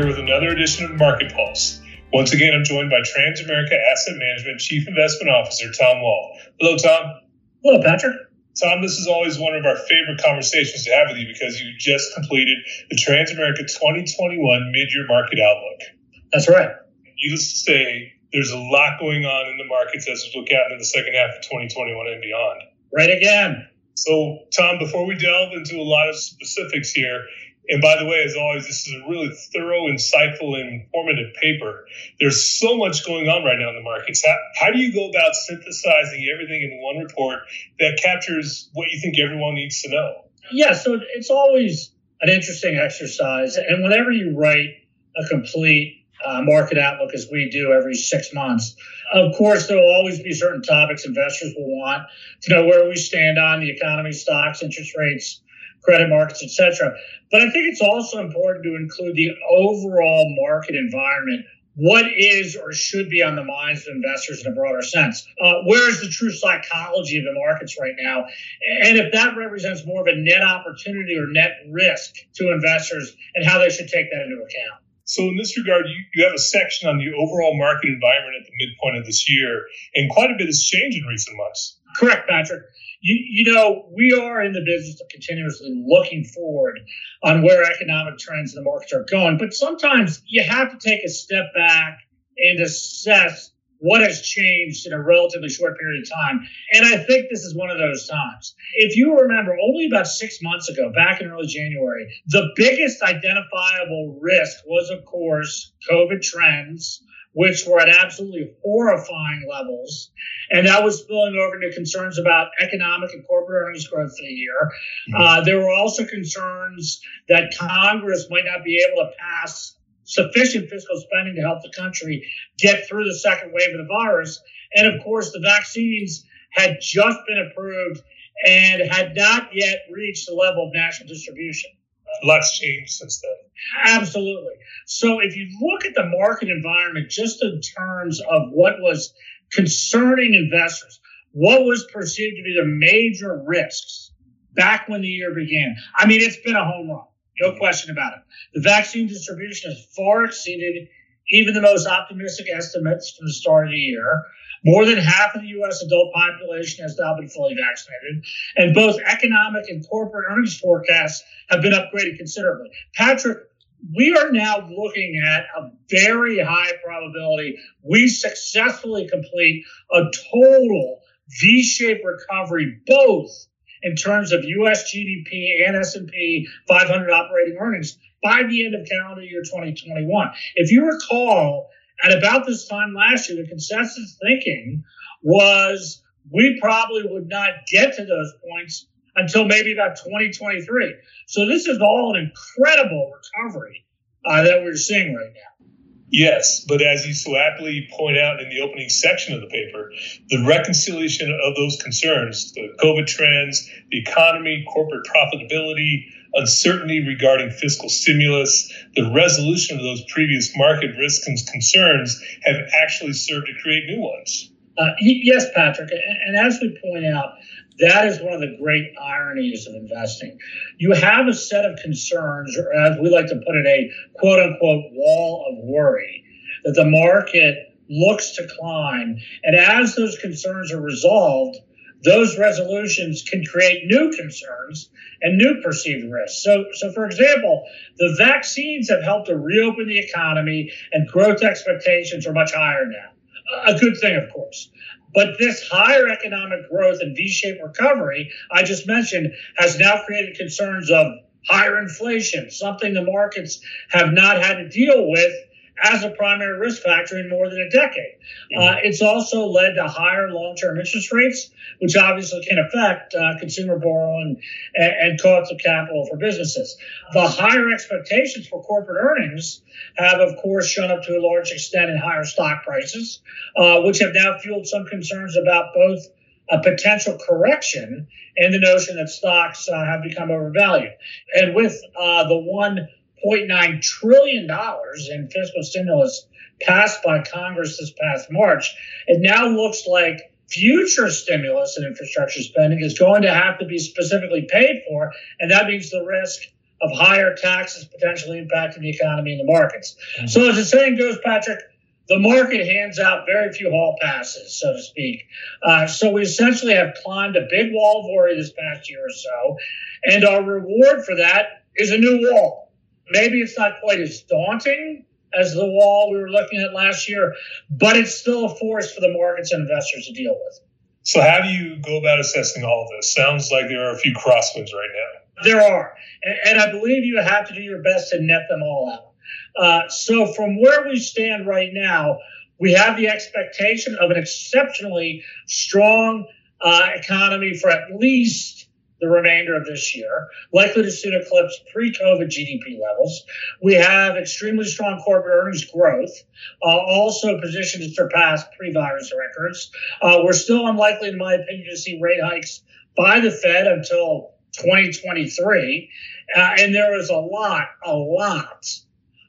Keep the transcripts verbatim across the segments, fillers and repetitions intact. here with another edition of Market Pulse. Once again, I'm joined by Transamerica Asset Management Chief Investment Officer, Tom Wall. Hello, Tom. Hello, Patrick. Tom, this is always one of our favorite conversations to have with you because you just completed the Transamerica twenty twenty-one Mid-Year Market Outlook. That's right. Needless to say, there's a lot going on in the markets as we look out into the second half of twenty twenty-one and beyond. Right again. So, Tom, before we delve into a lot of specifics here, and by the way, as always, this is a really thorough, insightful, and informative paper. There's so much going on right now in the markets. How, how do you go about synthesizing everything in one report that captures what you think everyone needs to know? Yeah, so it's always an interesting exercise. And whenever you write a complete uh, market outlook, as we do every six months, of course, there will always be certain topics investors will want to know where we stand on the economy, stocks, interest rates, credit markets, et cetera. But I think it's also important to include the overall market environment. What is or should be on the minds of investors in a broader sense? Uh, where is the true psychology of the markets right now? And if that represents more of a net opportunity or net risk to investors and how they should take that into account. So in this regard, you, you have a section on the overall market environment at the midpoint of this year, and quite a bit has changed in recent months. Correct, Patrick. You, you know, we are in the business of continuously looking forward on where economic trends in the markets are going. But sometimes you have to take a step back and assess what has changed in a relatively short period of time. And I think this is one of those times. If you remember, only about six months ago, back in early January, the biggest identifiable risk was, of course, COVID trends, which were at absolutely horrifying levels. And that was spilling over into concerns about economic and corporate earnings growth for the year. Uh, there were also concerns that Congress might not be able to pass sufficient fiscal spending to help the country get through the second wave of the virus. And of course, the vaccines had just been approved and had not yet reached the level of national distribution. Lots changed since then. Absolutely. So if you look at the market environment just in terms of what was concerning investors, what was perceived to be the major risks back when the year began, I mean, it's been a home run. No question about it. The vaccine distribution has far exceeded even the most optimistic estimates from the start of the year. More than half of the U S adult population has now been fully vaccinated, and both economic and corporate earnings forecasts have been upgraded considerably. Patrick, we are now looking at a very high probability we successfully complete a total V-shaped recovery, both in terms of U S G D P and S and P five hundred operating earnings by the end of calendar year twenty twenty-one. If you recall, at about this time last year, the consensus thinking was we probably would not get to those points until maybe about twenty twenty-three. So this is all an incredible recovery uh, that we're seeing right now. Yes, but as you so aptly point out in the opening section of the paper, the reconciliation of those concerns, the COVID trends, the economy, corporate profitability, uncertainty regarding fiscal stimulus, the resolution of those previous market risks and concerns have actually served to create new ones. Uh, yes, Patrick. And as we point out, that is one of the great ironies of investing. You have a set of concerns, or as we like to put it, a quote-unquote wall of worry that the market looks to climb. And as those concerns are resolved, those resolutions can create new concerns and new perceived risks. So, so for example, the vaccines have helped to reopen the economy, and growth expectations are much higher now. A good thing, of course. But this higher economic growth and V-shaped recovery I just mentioned has now created concerns of higher inflation, something the markets have not had to deal with as a primary risk factor in more than a decade. Uh, it's also led to higher long-term interest rates, which obviously can affect uh, consumer borrowing and, and cost of capital for businesses. The higher expectations for corporate earnings have, of course, shown up to a large extent in higher stock prices, uh, which have now fueled some concerns about both a potential correction and the notion that stocks uh, have become overvalued. And with uh, the one zero point nine trillion dollars in fiscal stimulus passed by Congress this past March, it now looks like future stimulus and infrastructure spending is going to have to be specifically paid for, and that means the risk of higher taxes potentially impacting the economy and the markets. Mm-hmm. So as the saying goes, Patrick, the market hands out very few hall passes, so to speak. Uh, so we essentially have climbed a big wall of worry this past year or so, and our reward for that is a new wall. Maybe it's not quite as daunting as the wall we were looking at last year, but it's still a force for the markets and investors to deal with. So how do you go about assessing all of this? Sounds like there are a few crosswinds right now. There are, and, and I believe you have to do your best to net them all out. Uh, so from where we stand right now, we have the expectation of an exceptionally strong uh, economy for at least the remainder of this year, likely to soon eclipse pre-COVID G D P levels. We have extremely strong corporate earnings growth, uh, also positioned to surpass pre-virus records. Uh, we're still unlikely, in my opinion, to see rate hikes by the Fed until twenty twenty-three. Uh, and there was a lot, a lot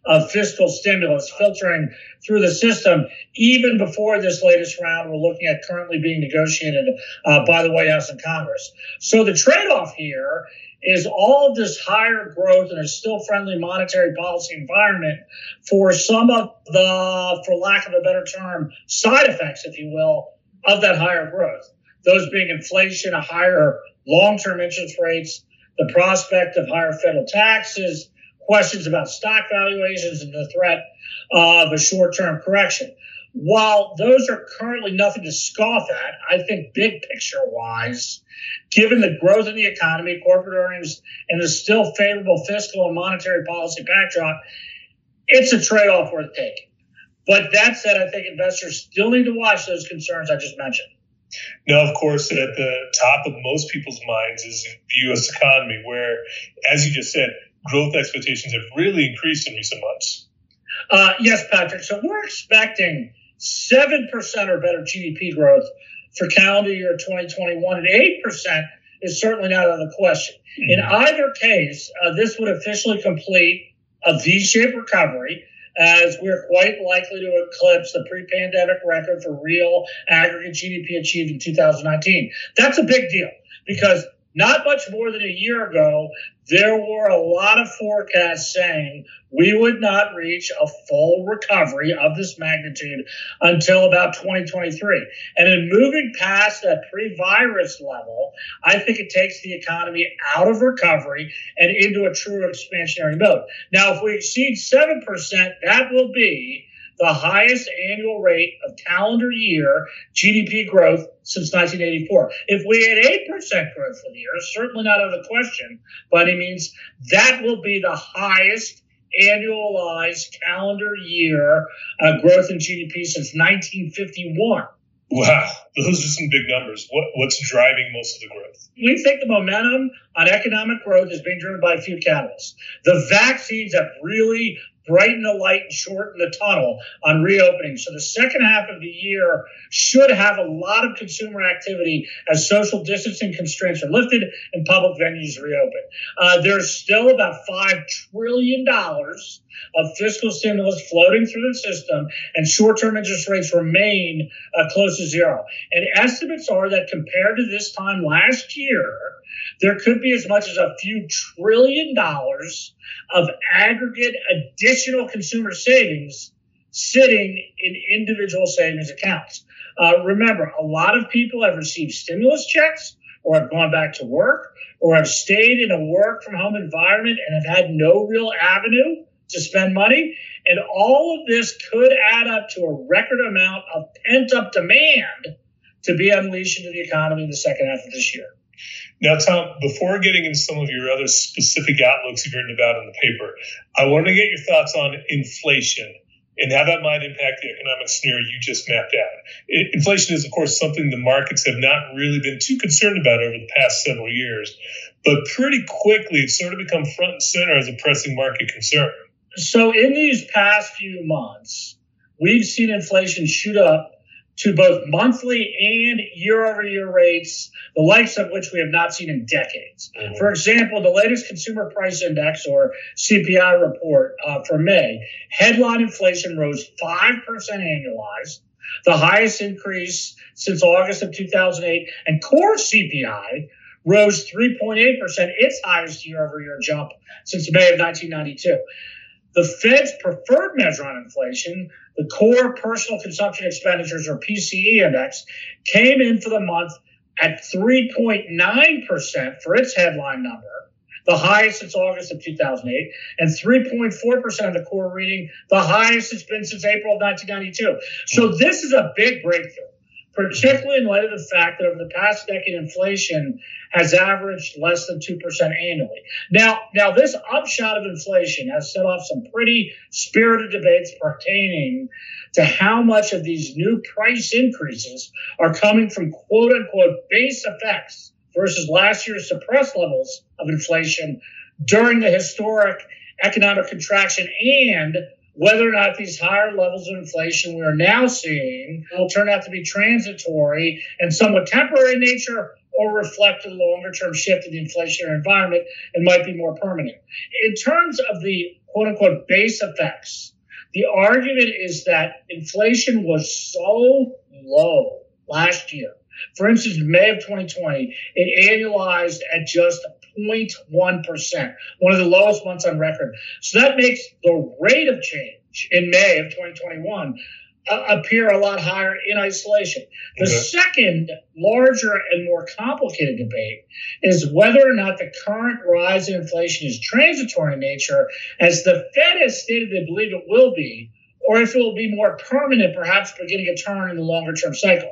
of fiscal stimulus filtering through the system, even before this latest round we're looking at currently being negotiated uh, by the White House and Congress. So the trade-off here is all of this higher growth and a still friendly monetary policy environment for some of the, for lack of a better term, side effects, if you will, of that higher growth. Those being inflation, a higher long-term interest rates, the prospect of higher federal taxes, questions about stock valuations, and the threat of a short-term correction. While those are currently nothing to scoff at, I think big picture-wise, given the growth in the economy, corporate earnings, and the still favorable fiscal and monetary policy backdrop, it's a trade-off worth taking. But that said, I think investors still need to watch those concerns I just mentioned. Now, of course, at the top of most people's minds is the U S economy, where, as you just said, growth expectations have really increased in recent months. Uh, yes, Patrick. So we're expecting seven percent or better G D P growth for calendar year twenty twenty-one, and eight percent is certainly not out of the question. Mm-hmm. In either case, uh, this would officially complete a V-shaped recovery, as we're quite likely to eclipse the pre-pandemic record for real aggregate G D P achieved in two thousand nineteen. That's a big deal, because not much more than a year ago, there were a lot of forecasts saying we would not reach a full recovery of this magnitude until about twenty twenty-three. And in moving past that pre-virus level, I think it takes the economy out of recovery and into a true expansionary mode. Now, if we exceed seven percent, that will be the highest annual rate of calendar year G D P growth since nineteen eighty-four. If we had eight percent growth for the year, certainly not out of the question by any means, that will be the highest annualized calendar year uh, growth in G D P since nineteen fifty-one. Wow, those are some big numbers. What, what's driving most of the growth? We think the momentum on economic growth is being driven by a few catalysts. The vaccines have really brighten the light and shorten the tunnel on reopening. So the second half of the year should have a lot of consumer activity as social distancing constraints are lifted and public venues reopen. Uh, there's still about five trillion dollars of fiscal stimulus floating through the system, and short-term interest rates remain uh, close to zero. And estimates are that compared to this time last year, there could be as much as a few trillion dollars of aggregate additional consumer savings sitting in individual savings accounts. Uh, remember, a lot of people have received stimulus checks or have gone back to work or have stayed in a work-from-home environment and have had no real avenue to spend money. And all of this could add up to a record amount of pent-up demand to be unleashed into the economy in the second half of this year. Now, Tom, before getting into some of your other specific outlooks you've written about in the paper, I want to get your thoughts on inflation and how that might impact the economic scenario you just mapped out. Inflation is, of course, something the markets have not really been too concerned about over the past several years, but pretty quickly it's sort of become front and center as a pressing market concern. So in these past few months, we've seen inflation shoot up to both monthly and year-over-year rates, the likes of which we have not seen in decades. Mm-hmm. For example, the latest Consumer Price Index, or C P I report uh, for May, headline inflation rose five percent annualized, the highest increase since August of two thousand eight, and core C P I rose three point eight percent, its highest year-over-year jump since May of nineteen ninety-two. The Fed's preferred measure on inflation, the Core Personal Consumption Expenditures, or P C E Index, came in for the month at three point nine percent for its headline number, the highest since August of two thousand eight, and three point four percent of the core reading, the highest it's been since April of nineteen ninety-two. So this is a big breakthrough, particularly in light of the fact that over the past decade, inflation has averaged less than two percent annually. Now, now this upshot of inflation has set off some pretty spirited debates pertaining to how much of these new price increases are coming from quote-unquote base effects versus last year's suppressed levels of inflation during the historic economic contraction, and whether or not these higher levels of inflation we are now seeing will turn out to be transitory and somewhat temporary in nature, or reflect a longer-term shift in the inflationary environment and might be more permanent. In terms of the quote-unquote base effects, the argument is that inflation was so low last year. For instance, May of twenty twenty, it annualized at just zero point one percent, one of the lowest months on record. So that makes the rate of change in May of twenty twenty-one uh, appear a lot higher in isolation. The okay. second larger and more complicated debate is whether or not the current rise in inflation is transitory in nature, as the Fed has stated they believe it will be, or if it will be more permanent, perhaps beginning a turn in the longer-term cycle.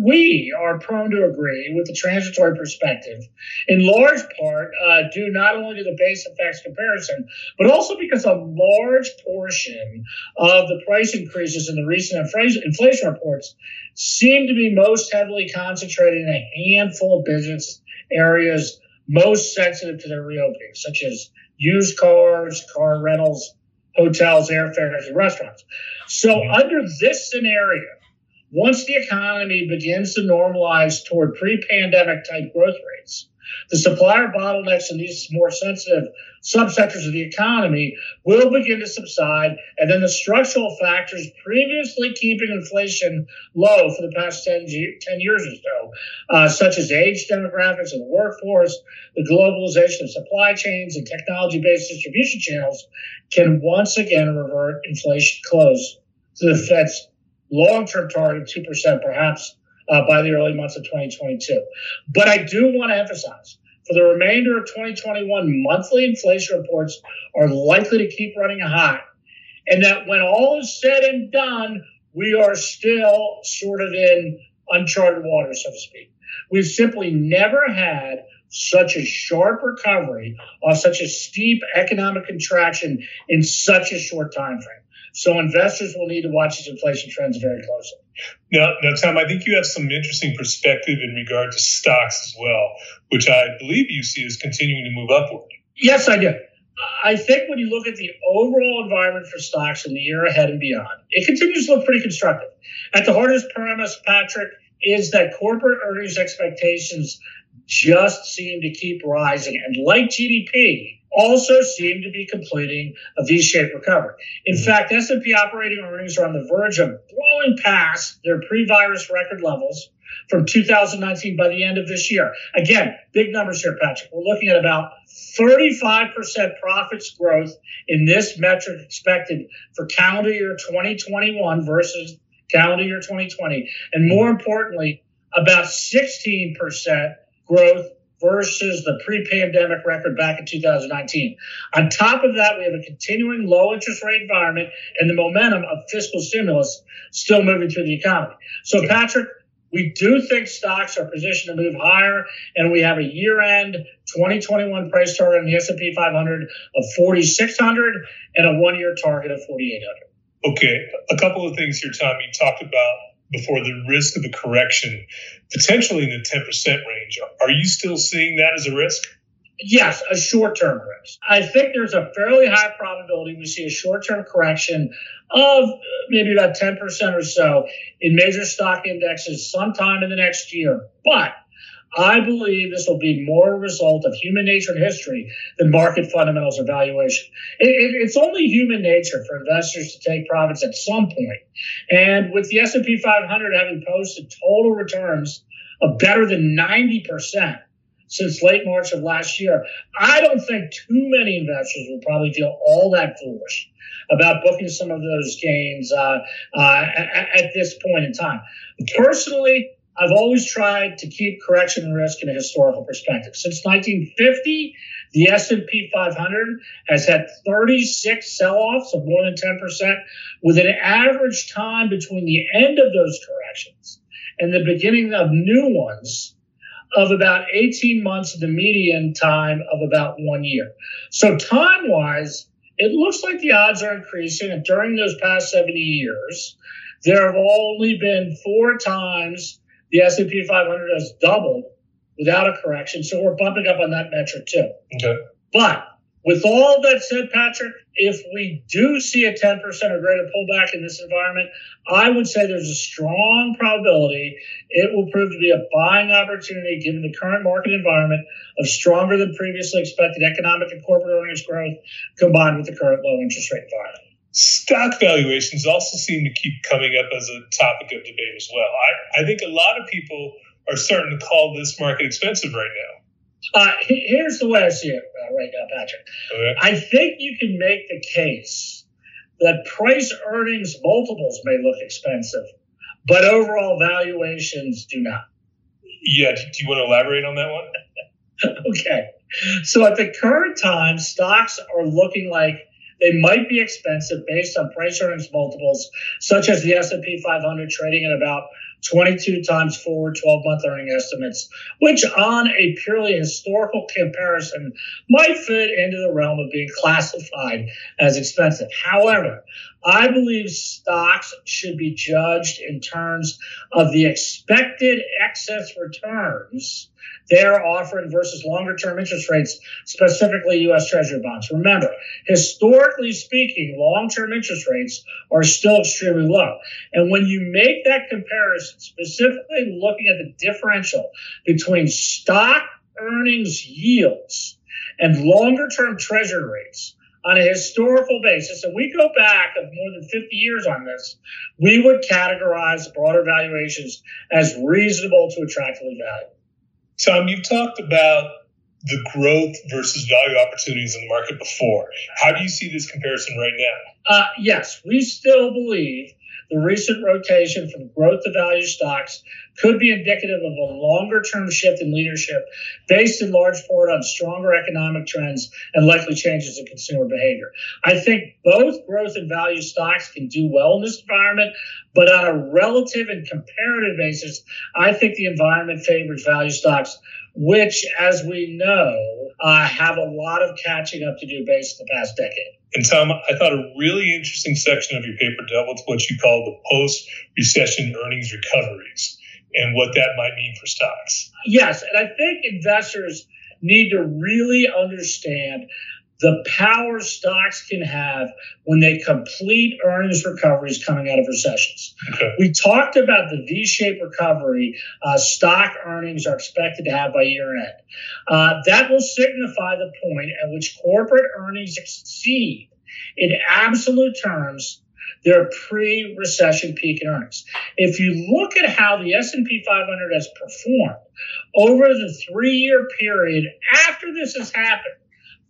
We are prone to agree with the transitory perspective, in large part uh, due not only to the base effects comparison, but also because a large portion of the price increases in the recent inflation reports seem to be most heavily concentrated in a handful of business areas most sensitive to their reopening, such as used cars, car rentals, hotels, airfares, and restaurants. So under this scenario, once the economy begins to normalize toward pre-pandemic type growth rates, the supplier bottlenecks in these more sensitive subsectors of the economy will begin to subside, and then the structural factors previously keeping inflation low for the past ten years or so, uh, such as age demographics in the workforce, the globalization of supply chains and technology-based distribution channels, can once again revert inflation close to the Fed's long-term target of two percent, perhaps uh, by the early months of twenty twenty-two. But I do want to emphasize, for the remainder of twenty twenty-one, monthly inflation reports are likely to keep running high, and that when all is said and done, we are still sort of in uncharted water, so to speak. We've simply never had such a sharp recovery or such a steep economic contraction in such a short time frame. So investors will need to watch these inflation trends very closely. Now, now, Tom, I think you have some interesting perspective in regard to stocks as well, which I believe you see is continuing to move upward. Yes, I do. I think when you look at the overall environment for stocks in the year ahead and beyond, it continues to look pretty constructive. At the heart of this premise, Patrick, is that corporate earnings expectations just seem to keep rising, and like G D P, also seem to be completing a V-shaped recovery. In fact, S and P operating earnings are on the verge of blowing past their pre-virus record levels from two thousand nineteen by the end of this year. Again, big numbers here, Patrick. We're looking at about thirty-five percent profits growth in this metric expected for calendar year twenty twenty-one versus calendar year twenty twenty. And more importantly, about sixteen percent growth versus the pre-pandemic record back in two thousand nineteen. On top of that, we have a continuing low interest rate environment and the momentum of fiscal stimulus still moving through the economy. So, Patrick, we do think stocks are positioned to move higher, and we have a year-end twenty twenty-one price target on the S and P five hundred of forty-six hundred and a one-year target of forty-eight hundred. Okay, a couple of things here, Tom. You talked about before the risk of a correction, potentially in the ten percent range. Are you still seeing that as a risk? Yes, a short-term risk. I think there's a fairly high probability we see a short-term correction of maybe about ten percent or so in major stock indexes sometime in the next year. But I believe this will be more a result of human nature and history than market fundamentals or valuation. It, it, it's only human nature for investors to take profits at some point. And with the S and P five hundred having posted total returns of better than ninety percent since late March of last year. I don't think too many investors will probably feel all that foolish about booking some of those gains uh, uh, at, at this point in time. Personally, I've always tried to keep correction and risk in a historical perspective. Since nineteen fifty, the S and P five hundred has had thirty-six sell-offs of more than ten percent, with an average time between the end of those corrections and the beginning of new ones of about eighteen months, the median time of about one year. So time-wise, it looks like the odds are increasing. And during those past seventy years, there have only been four times the S and P five hundred has doubled without a correction. So we're bumping up on that metric too. Okay. But with all that said, Patrick, if we do see a ten percent or greater pullback in this environment, I would say there's a strong probability it will prove to be a buying opportunity given the current market environment of stronger than previously expected economic and corporate earnings growth combined with the current low interest rate environment. Stock valuations also seem to keep coming up as a topic of debate as well. I, I think a lot of people are starting to call this market expensive right now. Uh, here's the way I see it uh, right now, Patrick. Okay. I think you can make the case that price earnings multiples may look expensive, but overall valuations do not. Yeah. Do you want to elaborate on that one? Okay. So at the current time, stocks are looking like they might be expensive based on price earnings multiples, such as the S and P five hundred trading at about twenty-two times forward twelve-month earning estimates, which on a purely historical comparison might fit into the realm of being classified as expensive. However, I believe stocks should be judged in terms of the expected excess returns they're offering versus longer-term interest rates, specifically U S. Treasury bonds. Remember, historically speaking, long-term interest rates are still extremely low. And when you make that comparison, specifically looking at the differential between stock earnings yields and longer-term Treasury rates on a historical basis, and we go back of more than fifty years on this, we would categorize broader valuations as reasonable to attractively valued. Tom, you've talked about the growth versus value opportunities in the market before. How do you see this comparison right now? Uh, yes, we still believe the recent rotation from growth to value stocks could be indicative of a longer-term shift in leadership based in large part on stronger economic trends and likely changes in consumer behavior. I think both growth and value stocks can do well in this environment, but on a relative and comparative basis, I think the environment favors value stocks, which, as we know, uh, have a lot of catching up to do based on the past decade. And Tom, I thought a really interesting section of your paper dealt with what you call the post-recession earnings recoveries and what that might mean for stocks. Yes, and I think investors need to really understand the power stocks can have when they complete earnings recoveries coming out of recessions. Okay. We talked about the V-shaped recovery uh, stock earnings are expected to have by year end. Uh, that will signify the point at which corporate earnings exceed in absolute terms their pre-recession peak in earnings. If you look at how the S and P five hundred has performed over the three-year period after this has happened,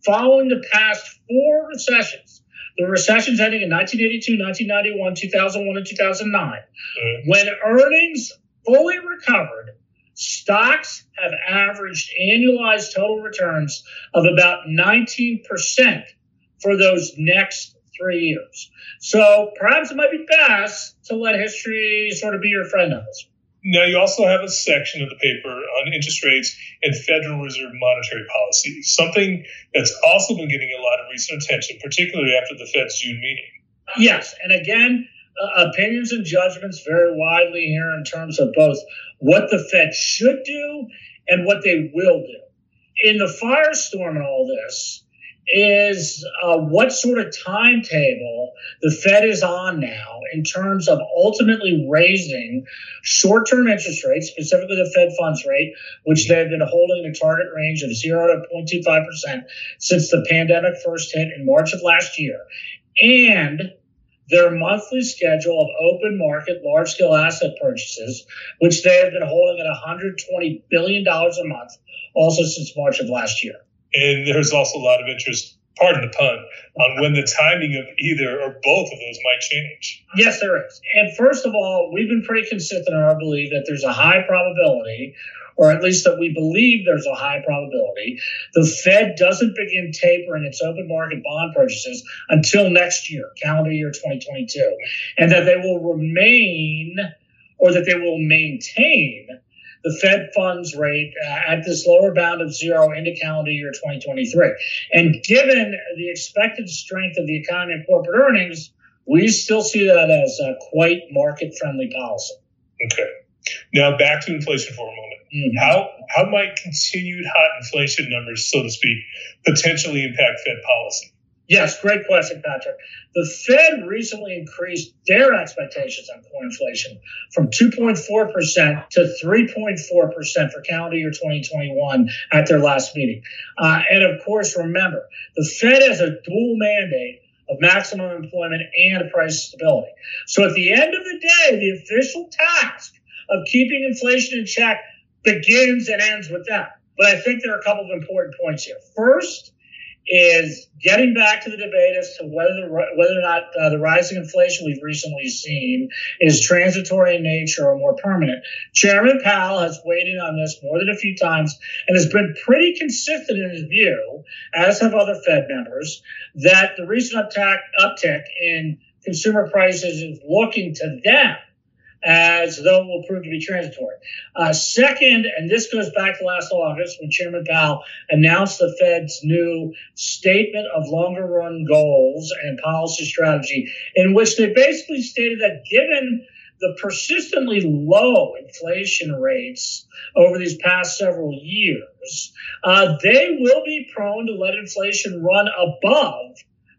following the past four recessions, the recessions ending in nineteen eighty-two, nineteen ninety-one, two thousand one, and two thousand nine, mm-hmm. when earnings fully recovered, stocks have averaged annualized total returns of about nineteen percent for those next three years. So perhaps it might be best to let history sort of be your friend on this. Now, you also have a section of the paper on interest rates and Federal Reserve monetary policy, something that's also been getting a lot of recent attention, particularly after the Fed's June meeting. Yes. And again, uh, opinions and judgments vary widely here in terms of both what the Fed should do and what they will do. In the firestorm in all this is uh, what sort of timetable the Fed is on now in terms of ultimately raising short-term interest rates, specifically the Fed funds rate, which they've been holding in a target range of zero to zero point two five percent since the pandemic first hit in March of last year, and their monthly schedule of open market large-scale asset purchases, which they have been holding at one hundred twenty billion dollars a month, also since March of last year. And there's also a lot of interest, pardon the pun, on when the timing of either or both of those might change. Yes, there is. And first of all, we've been pretty consistent in our belief that there's a high probability, or at least that we believe there's a high probability, the Fed doesn't begin tapering its open market bond purchases until next year, calendar year twenty twenty-two, and that they will remain, or that they will maintain, the Fed funds rate at this lower bound of zero into calendar year twenty twenty-three. And given the expected strength of the economy and corporate earnings, we still see that as a quite market-friendly policy. Okay. Now back to inflation for a moment. Mm-hmm. How how might continued hot inflation numbers, so to speak, potentially impact Fed policy? Yes, great question, Patrick. The Fed recently increased their expectations on core inflation from two point four percent to three point four percent for calendar year twenty twenty-one at their last meeting. Uh, and of course, remember, the Fed has a dual mandate of maximum employment and price stability. So at the end of the day, the official task of keeping inflation in check begins and ends with that. But I think there are a couple of important points here. First is getting back to the debate as to whether whether or not uh, the rising inflation we've recently seen is transitory in nature or more permanent. Chairman Powell has weighed in on this more than a few times and has been pretty consistent in his view, as have other Fed members, that the recent uptick, uptick in consumer prices is looking to them as though it will prove to be transitory. Uh, second, and this goes back to last August when Chairman Powell announced the Fed's new statement of longer-run goals and policy strategy, in which they basically stated that given the persistently low inflation rates over these past several years, uh, they will be prone to let inflation run above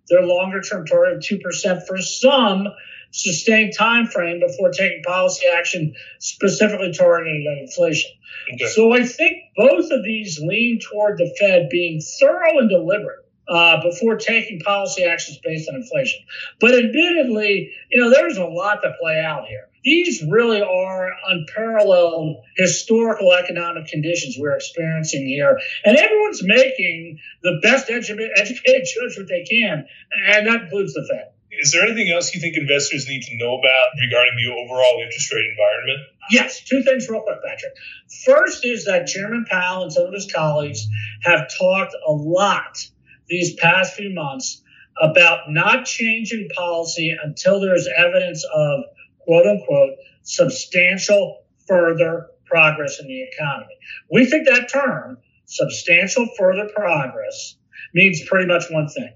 their longer-term target of two percent for some sustained time frame before taking policy action specifically targeted at inflation. Okay. So I think both of these lean toward the Fed being thorough and deliberate uh, before taking policy actions based on inflation. But admittedly, you know, there's a lot to play out here. These really are unparalleled historical economic conditions we're experiencing here. And everyone's making the best edu- educated judgment they can, and that includes the Fed. Is there anything else you think investors need to know about regarding the overall interest rate environment? Yes, two things real quick, Patrick. First is that Chairman Powell and some of his colleagues have talked a lot these past few months about not changing policy until there's evidence of, quote unquote, substantial further progress in the economy. We think that term, substantial further progress, means pretty much one thing.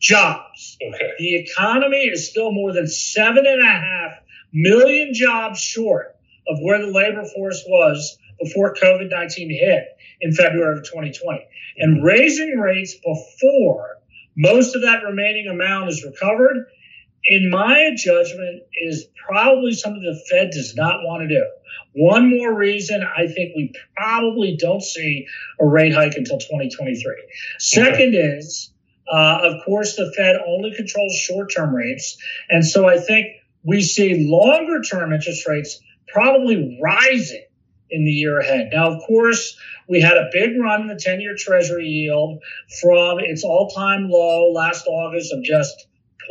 Jobs. Okay. The economy is still more than seven and a half million jobs short of where the labor force was before COVID nineteen hit in February of twenty twenty. And raising rates before most of that remaining amount is recovered, in my judgment, is probably something the Fed does not want to do. One more reason I think we probably don't see a rate hike until twenty twenty-three. Second okay. is... Uh, of course, the Fed only controls short-term rates, and so I think we see longer-term interest rates probably rising in the year ahead. Now, of course, we had a big run in the ten-year Treasury yield from its all-time low last August of just zero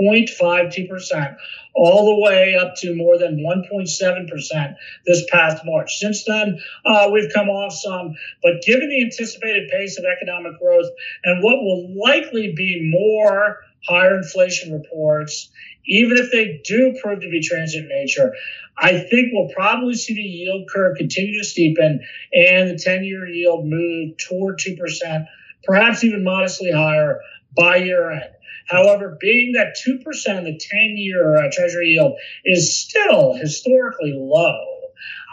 point five two percent all the way up to more than one point seven percent this past March. Since then, uh, we've come off some, but given the anticipated pace of economic growth and what will likely be more higher inflation reports, even if they do prove to be transient in nature, I think we'll probably see the yield curve continue to steepen and the ten-year yield move toward two percent, perhaps even modestly higher by year end. However, being that two percent of the ten-year uh, Treasury yield is still historically low,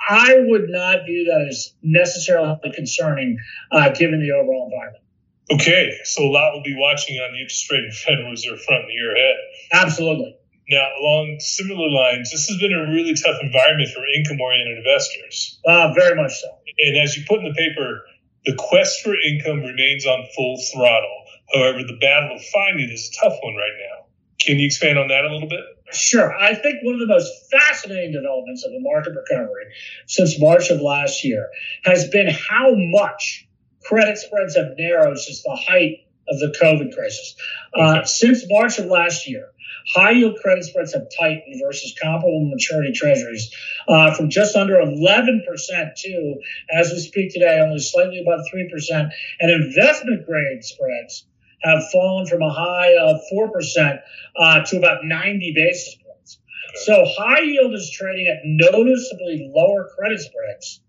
I would not view that as necessarily concerning uh, given the overall environment. Okay, so a lot we'll be watching on the interest rate and Federal Reserve front in the year ahead. Absolutely. Now, along similar lines, this has been a really tough environment for income-oriented investors. Uh, very much so. And as you put in the paper, the quest for income remains on full throttle. However, the battle of finding is a tough one right now. Can you expand on that a little bit? Sure. I think one of the most fascinating developments of the market recovery since March of last year has been how much credit spreads have narrowed since the height of the COVID crisis. Okay. Uh, since March of last year, high-yield credit spreads have tightened versus comparable maturity treasuries uh, from just under eleven percent to, as we speak today, only slightly above three percent, and investment-grade spreads have fallen from a high of four percent uh, to about ninety basis points. So high yield is trading at noticeably lower credit spreads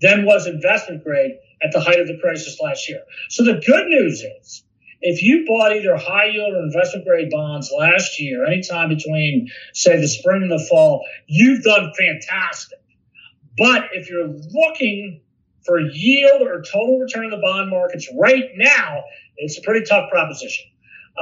than was investment grade at the height of the crisis last year. So the good news is, if you bought either high yield or investment grade bonds last year, anytime between, say, the spring and the fall, you've done fantastic. But if you're looking for yield or total return in the bond markets right now, it's a pretty tough proposition.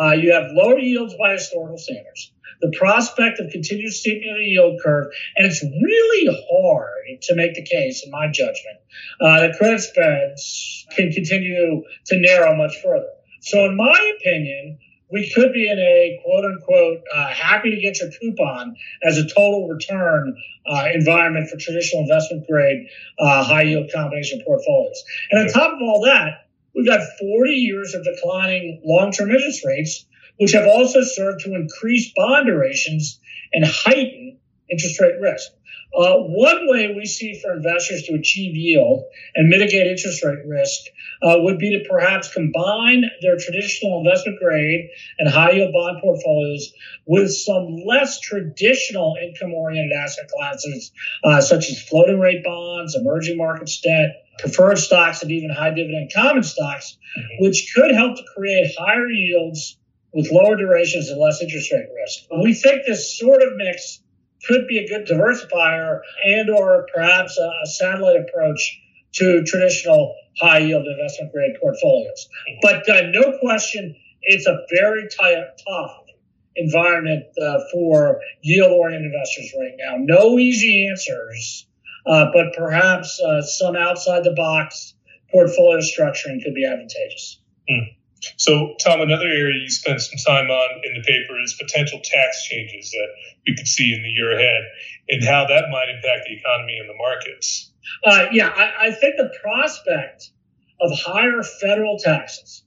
Uh, you have lower yields by historical standards, the prospect of continued steepening of the yield curve, and it's really hard to make the case, in my judgment, uh, that credit spreads can continue to narrow much further. So in my opinion, we could be in a quote-unquote uh, happy-to-get-your-coupon as a total return uh, environment for traditional investment-grade uh, high-yield combination portfolios. And on top of all that, we've got forty years of declining long-term interest rates, which have also served to increase bond durations and heighten interest rate risk. Uh, one way we see for investors to achieve yield and mitigate interest rate risk uh, would be to perhaps combine their traditional investment grade and high-yield bond portfolios with some less traditional income-oriented asset classes, uh, such as floating rate bonds, emerging markets debt, preferred stocks, and even high-dividend common stocks, which could help to create higher yields with lower durations and less interest rate risk. We think this sort of mix could be a good diversifier and or perhaps a, a satellite approach to traditional high-yield investment-grade portfolios. But uh, no question, it's a very tight, tough environment uh, for yield-oriented investors right now. No easy answers. Uh, but perhaps uh, some outside-the-box portfolio structuring could be advantageous. Mm. So, Tom, another area you spent some time on in the paper is potential tax changes that we could see in the year ahead and how that might impact the economy and the markets. Uh, yeah, I, I think the prospect of higher federal taxes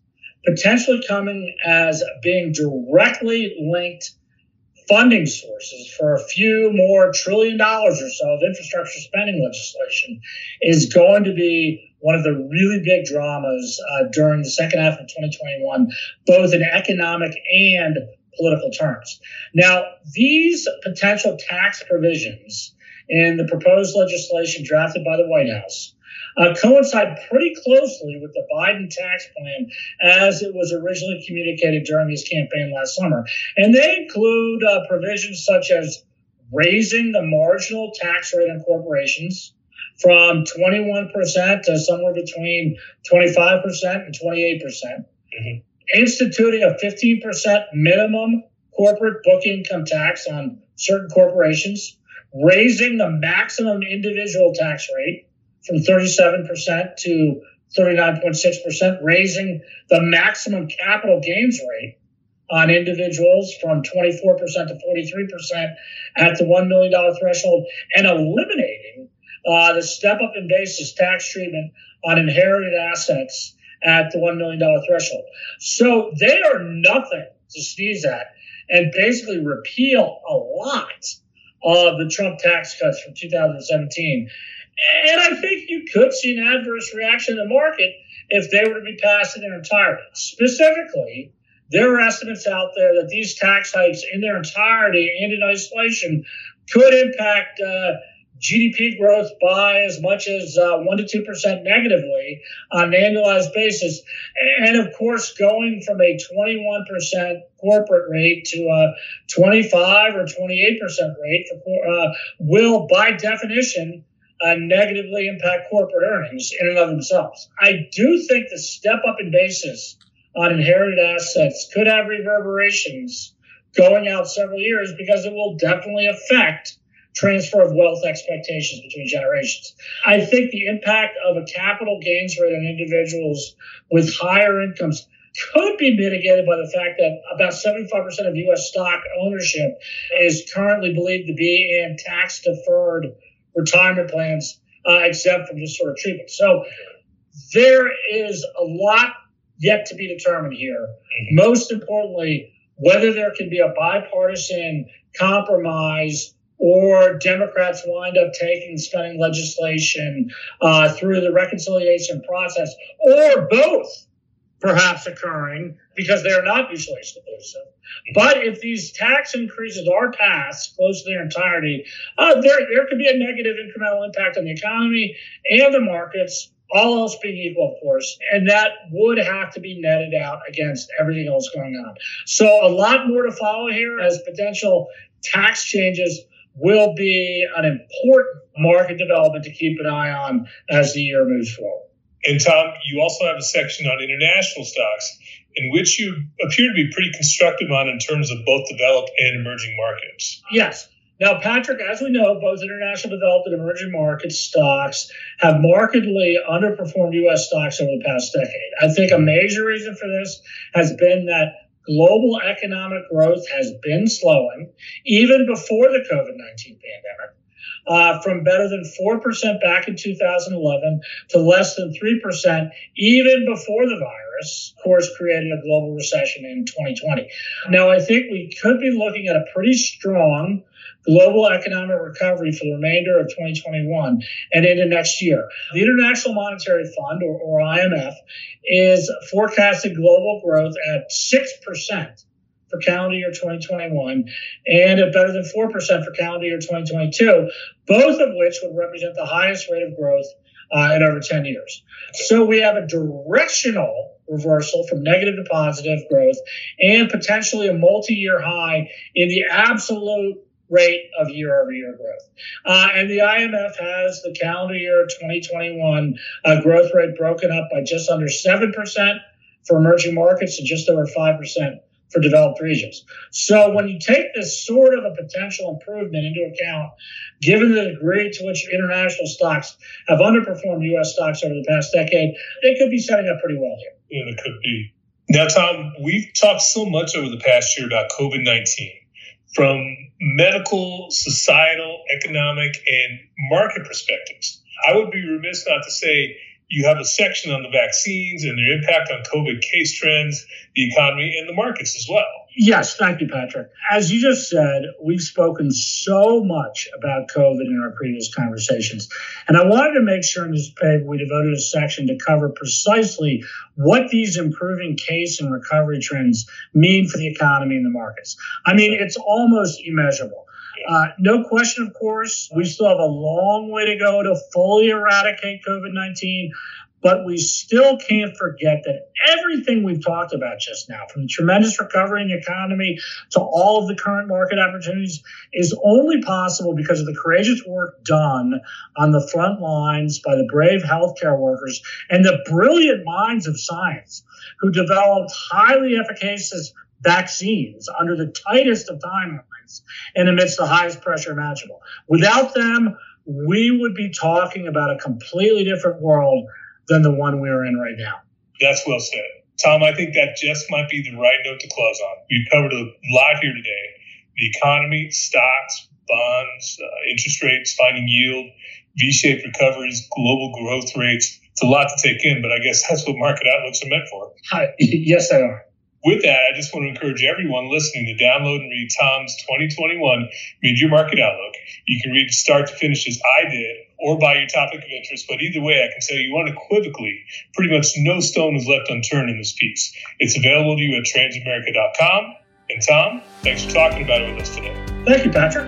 potentially coming as being directly linked funding sources for a few more trillion dollars or so of infrastructure spending legislation is going to be one of the really big dramas uh, during the second half of twenty twenty-one, both in economic and political terms. Now, these potential tax provisions in the proposed legislation drafted by the White House Uh, coincide pretty closely with the Biden tax plan as it was originally communicated during his campaign last summer. And they include uh, provisions such as raising the marginal tax rate on corporations from twenty-one percent to somewhere between twenty-five percent and twenty-eight percent, mm-hmm. instituting a fifteen percent minimum corporate book income tax on certain corporations, raising the maximum individual tax rate from thirty-seven percent to thirty-nine point six percent, raising the maximum capital gains rate on individuals from twenty-four percent to forty-three percent at the one million dollars threshold, and eliminating uh, the step-up in basis tax treatment on inherited assets at the one million dollars threshold. So they are nothing to sneeze at and basically repeal a lot of the Trump tax cuts from two thousand seventeen. And I think you could see an adverse reaction in the market if they were to be passed in their entirety. Specifically, there are estimates out there that these tax hikes in their entirety and in isolation could impact uh, G D P growth by as much as uh, one percent to two percent negatively on an annualized basis. And, of course, going from a twenty-one percent corporate rate to a twenty-five or twenty-eight percent rate for, uh, will, by definition, Uh, negatively impact corporate earnings in and of themselves. I do think the step up in basis on inherited assets could have reverberations going out several years because it will definitely affect transfer of wealth expectations between generations. I think the impact of a capital gains rate on individuals with higher incomes could be mitigated by the fact that about seventy-five percent of U S stock ownership is currently believed to be in tax-deferred retirement plans, uh, exempt from this sort of treatment. So there is a lot yet to be determined here. Most importantly, whether there can be a bipartisan compromise or Democrats wind up taking spending legislation uh, through the reconciliation process, or both perhaps occurring, because they are not mutually exclusive. But if these tax increases are passed close to their entirety, uh, there, there could be a negative incremental impact on the economy and the markets, all else being equal, of course, and that would have to be netted out against everything else going on. So a lot more to follow here, as potential tax changes will be an important market development to keep an eye on as the year moves forward. And Tom, you also have a section on international stocks in which you appear to be pretty constructive on in terms of both developed and emerging markets. Yes. Now, Patrick, as we know, both international developed and emerging market stocks have markedly underperformed U S stocks over the past decade. I think a major reason for this has been that global economic growth has been slowing, even before the COVID nineteen pandemic, uh, from better than four percent back in two thousand eleven to less than three percent even before the virus, of course, created a global recession in twenty twenty. Now, I think we could be looking at a pretty strong global economic recovery for the remainder of twenty twenty-one and into next year. The International Monetary Fund, or, or I M F, is forecasting global growth at six percent for calendar year twenty twenty-one and at better than four percent for calendar year twenty twenty-two, both of which would represent the highest rate of growth uh, in over ten years. So we have a directional reversal from negative to positive growth and potentially a multi-year high in the absolute rate of year-over-year growth. Uh, and the I M F has the calendar year twenty twenty-one uh, growth rate broken up by just under seven percent for emerging markets and just over five percent for developed regions. So when you take this sort of a potential improvement into account, given the degree to which international stocks have underperformed U S stocks over the past decade, they could be setting up pretty well here. Yeah, they could be. Now, Tom, we've talked so much over the past year about COVID nineteen. From medical, societal, economic, and market perspectives, I would be remiss not to say you have a section on the vaccines and their impact on COVID case trends, the economy, and the markets as well. Yes, thank you, Patrick. As you just said, we've spoken so much about COVID in our previous conversations, and I wanted to make sure in this paper we devoted a section to cover precisely what these improving case and recovery trends mean for the economy and the markets. I mean, it's almost immeasurable. Uh, no question, of course, we still have a long way to go to fully eradicate COVID nineteen, but we still can't forget that everything we've talked about just now, from the tremendous recovery in the economy to all of the current market opportunities, is only possible because of the courageous work done on the front lines by the brave healthcare workers and the brilliant minds of science who developed highly efficacious vaccines under the tightest of timelines and amidst the highest pressure imaginable. Without them, we would be talking about a completely different world than the one we're in right now. That's well said. Tom, I think that just might be the right note to close on. We've covered a lot here today. The economy, stocks, bonds, uh, interest rates, finding yield, V-shaped recoveries, global growth rates. It's a lot to take in, but I guess that's what market outlooks are meant for. Hi. Yes, they are. With that, I just want to encourage everyone listening to download and read Tom's twenty twenty-one Mid-Year Market Outlook. You can read start to finish as I did, or by your topic of interest, but either way, I can tell you unequivocally, pretty much no stone is left unturned in this piece. It's available to you at transamerica dot com. And Tom, thanks for talking about it with us today. Thank you, Patrick.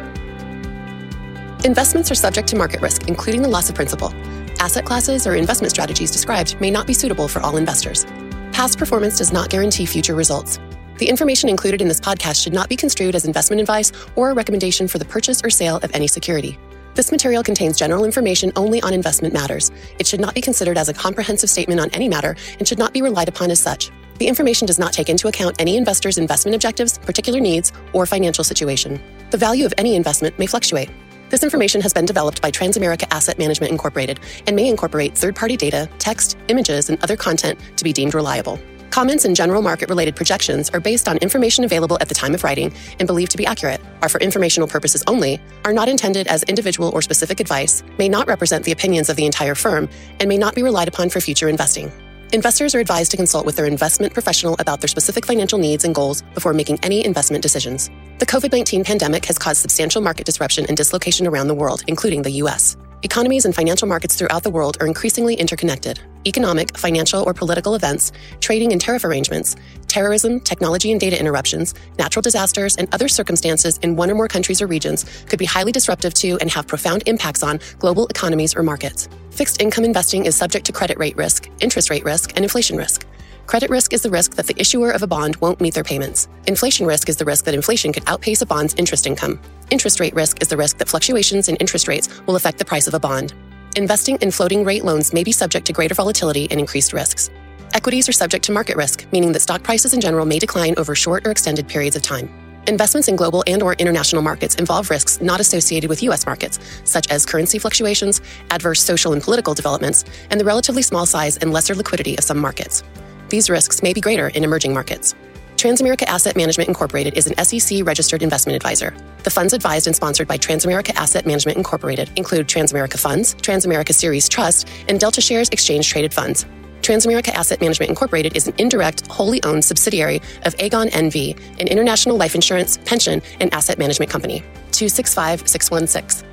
Investments are subject to market risk, including the loss of principal. Asset classes or investment strategies described may not be suitable for all investors. Past performance does not guarantee future results. The information included in this podcast should not be construed as investment advice or a recommendation for the purchase or sale of any security. This material contains general information only on investment matters. It should not be considered as a comprehensive statement on any matter and should not be relied upon as such. The information does not take into account any investor's investment objectives, particular needs, or financial situation. The value of any investment may fluctuate. This information has been developed by Transamerica Asset Management Incorporated and may incorporate third-party data, text, images, and other content to be deemed reliable. Comments and general market-related projections are based on information available at the time of writing and believed to be accurate, are for informational purposes only, are not intended as individual or specific advice, may not represent the opinions of the entire firm, and may not be relied upon for future investing. Investors are advised to consult with their investment professional about their specific financial needs and goals before making any investment decisions. The COVID nineteen pandemic has caused substantial market disruption and dislocation around the world, including the U S Economies and financial markets throughout the world are increasingly interconnected. Economic, financial, or political events, trading and tariff arrangements, terrorism, technology and data interruptions, natural disasters, and other circumstances in one or more countries or regions could be highly disruptive to and have profound impacts on global economies or markets. Fixed income investing is subject to credit rate risk, interest rate risk, and inflation risk. Credit risk is the risk that the issuer of a bond won't meet their payments. Inflation risk is the risk that inflation could outpace a bond's interest income. Interest rate risk is the risk that fluctuations in interest rates will affect the price of a bond. Investing in floating rate loans may be subject to greater volatility and increased risks. Equities are subject to market risk, meaning that stock prices in general may decline over short or extended periods of time. Investments in global and or international markets involve risks not associated with U S markets, such as currency fluctuations, adverse social and political developments, and the relatively small size and lesser liquidity of some markets. These risks may be greater in emerging markets. Transamerica Asset Management Incorporated is an S E C-registered investment advisor. The funds advised and sponsored by Transamerica Asset Management Incorporated include Transamerica Funds, Transamerica Series Trust, and DeltaShares exchange-traded funds. Transamerica Asset Management Incorporated is an indirect, wholly owned subsidiary of Aegon N V, an international life insurance, pension, and asset management company. two six five, six one six.